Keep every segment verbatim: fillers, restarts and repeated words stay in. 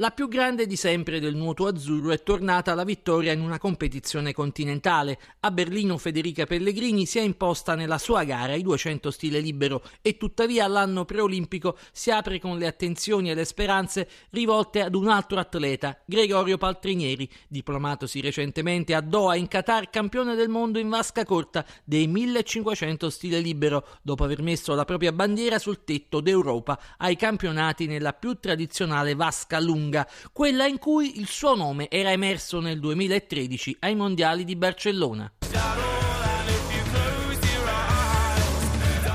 La più grande di sempre del nuoto azzurro è tornata alla vittoria in una competizione continentale. A Berlino Federica Pellegrini si è imposta nella sua gara ai duecento stile libero e tuttavia l'anno preolimpico si apre con le attenzioni e le speranze rivolte ad un altro atleta, Gregorio Paltrinieri, diplomatosi recentemente a Doha in Qatar campione del mondo in vasca corta dei millecinquecento stile libero, dopo aver messo la propria bandiera sul tetto d'Europa ai campionati nella più tradizionale vasca lunga, quella in cui il suo nome era emerso nel duemilatredici ai mondiali di Barcellona.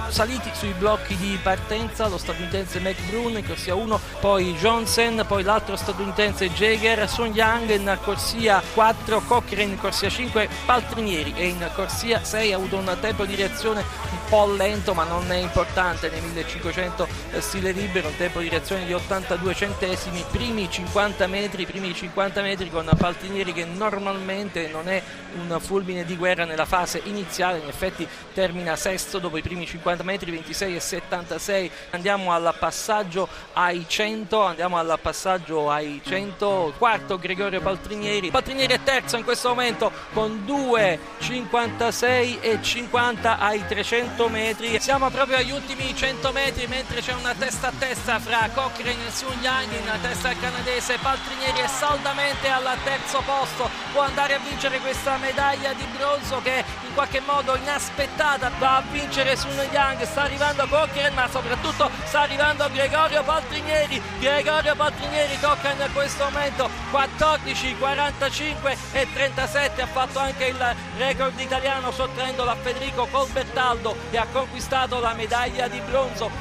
Saliti sui blocchi di partenza lo statunitense McBrun in corsia uno, poi Johnson, poi l'altro statunitense Jager, Sun Yang in corsia quattro, Cochrane in corsia cinque, Paltrinieri e in corsia sei. Ha avuto un tempo di reazione un po' lento, ma non è importante, nei millecinquecento stile libero un tempo di reazione di ottantadue centesimi. Primi cinquanta metri primi cinquanta metri con Paltrinieri che normalmente non è un fulmine di guerra nella fase iniziale, in effetti termina sesto dopo i primi cinquanta metri, ventisei e settantasei. Andiamo al passaggio ai cento, andiamo al passaggio ai cento, quarto Gregorio Paltrinieri. Paltrinieri è terzo in questo momento con due cinquantasei e cinquanta ai trecento metri. Siamo proprio agli ultimi cento metri mentre c'è una testa a testa fra Cochrane e Sun Yang, in testa al canadese. Paltrinieri è saldamente al terzo posto, può andare a vincere questa medaglia di bronzo che è in qualche modo inaspettata. Va a vincere Sun Yang, sta arrivando Cochrane, ma soprattutto sta arrivando Gregorio Paltrinieri. Gregorio Paltrinieri tocca in questo momento quattordici quarantacinque e trentasette, ha fatto anche il record italiano sottraendolo a Federico Colbertaldo e ha conquistato la medaglia di bronzo.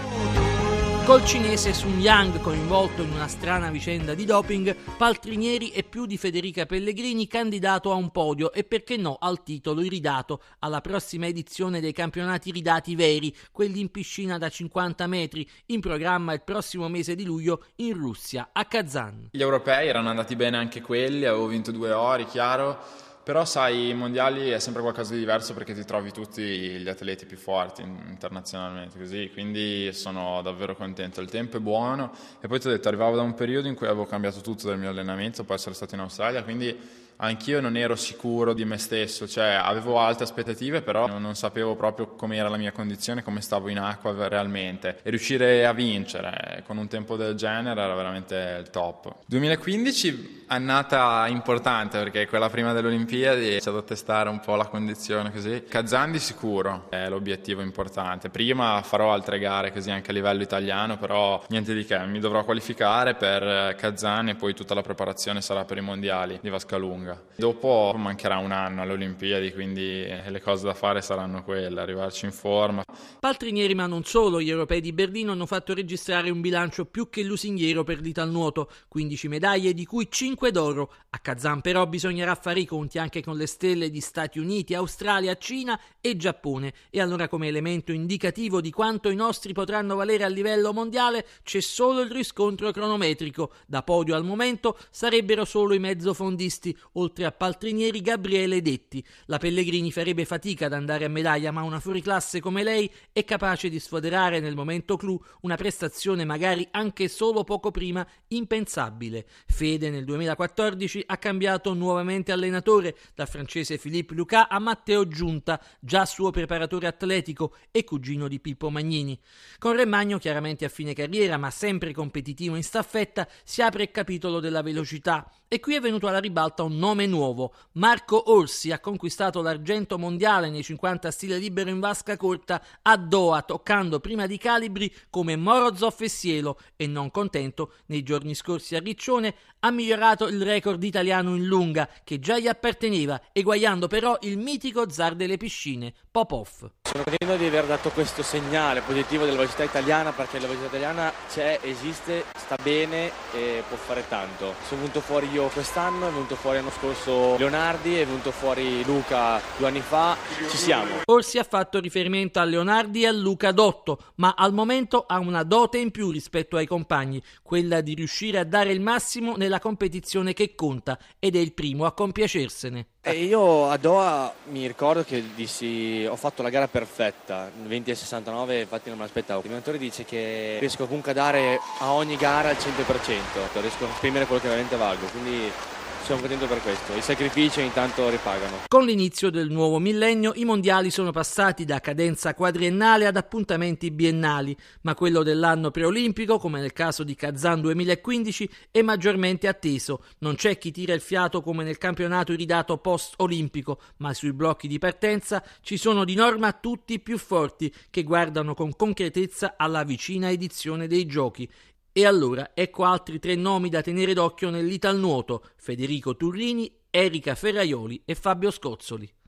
Col cinese Sun Yang coinvolto in una strana vicenda di doping, Paltrinieri è più di Federica Pellegrini candidato a un podio e perché no al titolo iridato alla prossima edizione dei campionati iridati veri, quelli in piscina da cinquanta metri, in programma il prossimo mese di luglio in Russia, a Kazan. Gli europei erano andati bene anche quelli, avevo vinto due ori, chiaro, però sai, i mondiali è sempre qualcosa di diverso perché ti trovi tutti gli atleti più forti internazionalmente, così, quindi sono davvero contento, il tempo è buono e poi ti ho detto, arrivavo da un periodo in cui avevo cambiato tutto del mio allenamento poi essere stato in Australia, quindi anch'io non ero sicuro di me stesso, cioè avevo alte aspettative però non sapevo proprio come era la mia condizione, come stavo in acqua realmente, e riuscire a vincere con un tempo del genere era veramente il top. duemilaquindici, annata importante perché quella prima delle Olimpiadi, c'è da testare un po' la condizione, così Kazan di sicuro è l'obiettivo importante, prima farò altre gare così anche a livello italiano, però niente di che, mi dovrò qualificare per Kazan e poi tutta la preparazione sarà per i mondiali di vasca lunga. Dopo mancherà un anno alle Olimpiadi, quindi le cose da fare saranno quelle, arrivarci in forma. Paltrinieri ma non solo, gli europei di Berlino hanno fatto registrare un bilancio più che lusinghiero per l'Italnuoto, quindici medaglie di cui cinque d'oro. A Kazan però bisognerà fare i conti anche con le stelle di Stati Uniti, Australia, Cina e Giappone, e allora come elemento indicativo di quanto i nostri potranno valere a livello mondiale c'è solo il riscontro cronometrico. Da podio al momento sarebbero solo i mezzofondisti, oltre a Paltrinieri, Gabriele Detti. La Pellegrini farebbe fatica ad andare a medaglia, ma una fuoriclasse come lei è capace di sfoderare nel momento clou una prestazione magari anche solo poco prima impensabile. Fede nel duemilaquattordici ha cambiato nuovamente allenatore, dal francese Philippe Lucas a Matteo Giunta, già suo preparatore atletico e cugino di Pippo Magnini. Con Remagno, chiaramente a fine carriera ma sempre competitivo in staffetta, si apre il capitolo della velocità e qui è venuto alla ribalta un nome nuovo. Marco Orsi ha conquistato l'argento mondiale nei cinquanta stile libero in vasca corta a Doha, toccando prima di calibri come Morozov e Cielo, e non contento, nei giorni scorsi a Riccione ha migliorato il record italiano in lunga che già gli apparteneva, eguagliando però il mitico zar delle piscine, Popov. Sono contento di aver dato questo segnale positivo della velocità italiana, perché la velocità italiana c'è, esiste, sta bene e può fare tanto. Sono venuto fuori io quest'anno, è venuto fuori l'anno scorso Leonardi, è venuto fuori Luca due anni fa, ci siamo. Orsi ha fatto riferimento a Leonardi e a Luca Dotto, ma al momento ha una dote in più rispetto ai compagni, quella di riuscire a dare il massimo nella competizione che conta, ed è il primo a compiacersene. E io a Doha mi ricordo che dissi, ho fatto la gara perfetta, venti e sessantanove, infatti non me l'aspettavo. Il mio mentore dice che riesco comunque a dare a ogni gara il cento per cento, riesco a esprimere quello che veramente valgo, quindi sono contento per questo, i sacrifici intanto ripagano. Con l'inizio del nuovo millennio i mondiali sono passati da cadenza quadriennale ad appuntamenti biennali, ma quello dell'anno preolimpico, come nel caso di Kazan duemilaquindici, è maggiormente atteso. Non c'è chi tira il fiato come nel campionato iridato post-olimpico, ma sui blocchi di partenza ci sono di norma tutti i più forti, che guardano con concretezza alla vicina edizione dei giochi. E allora ecco altri tre nomi da tenere d'occhio nell'Italnuoto: Federico Turrini, Erica Ferraioli e Fabio Scozzoli.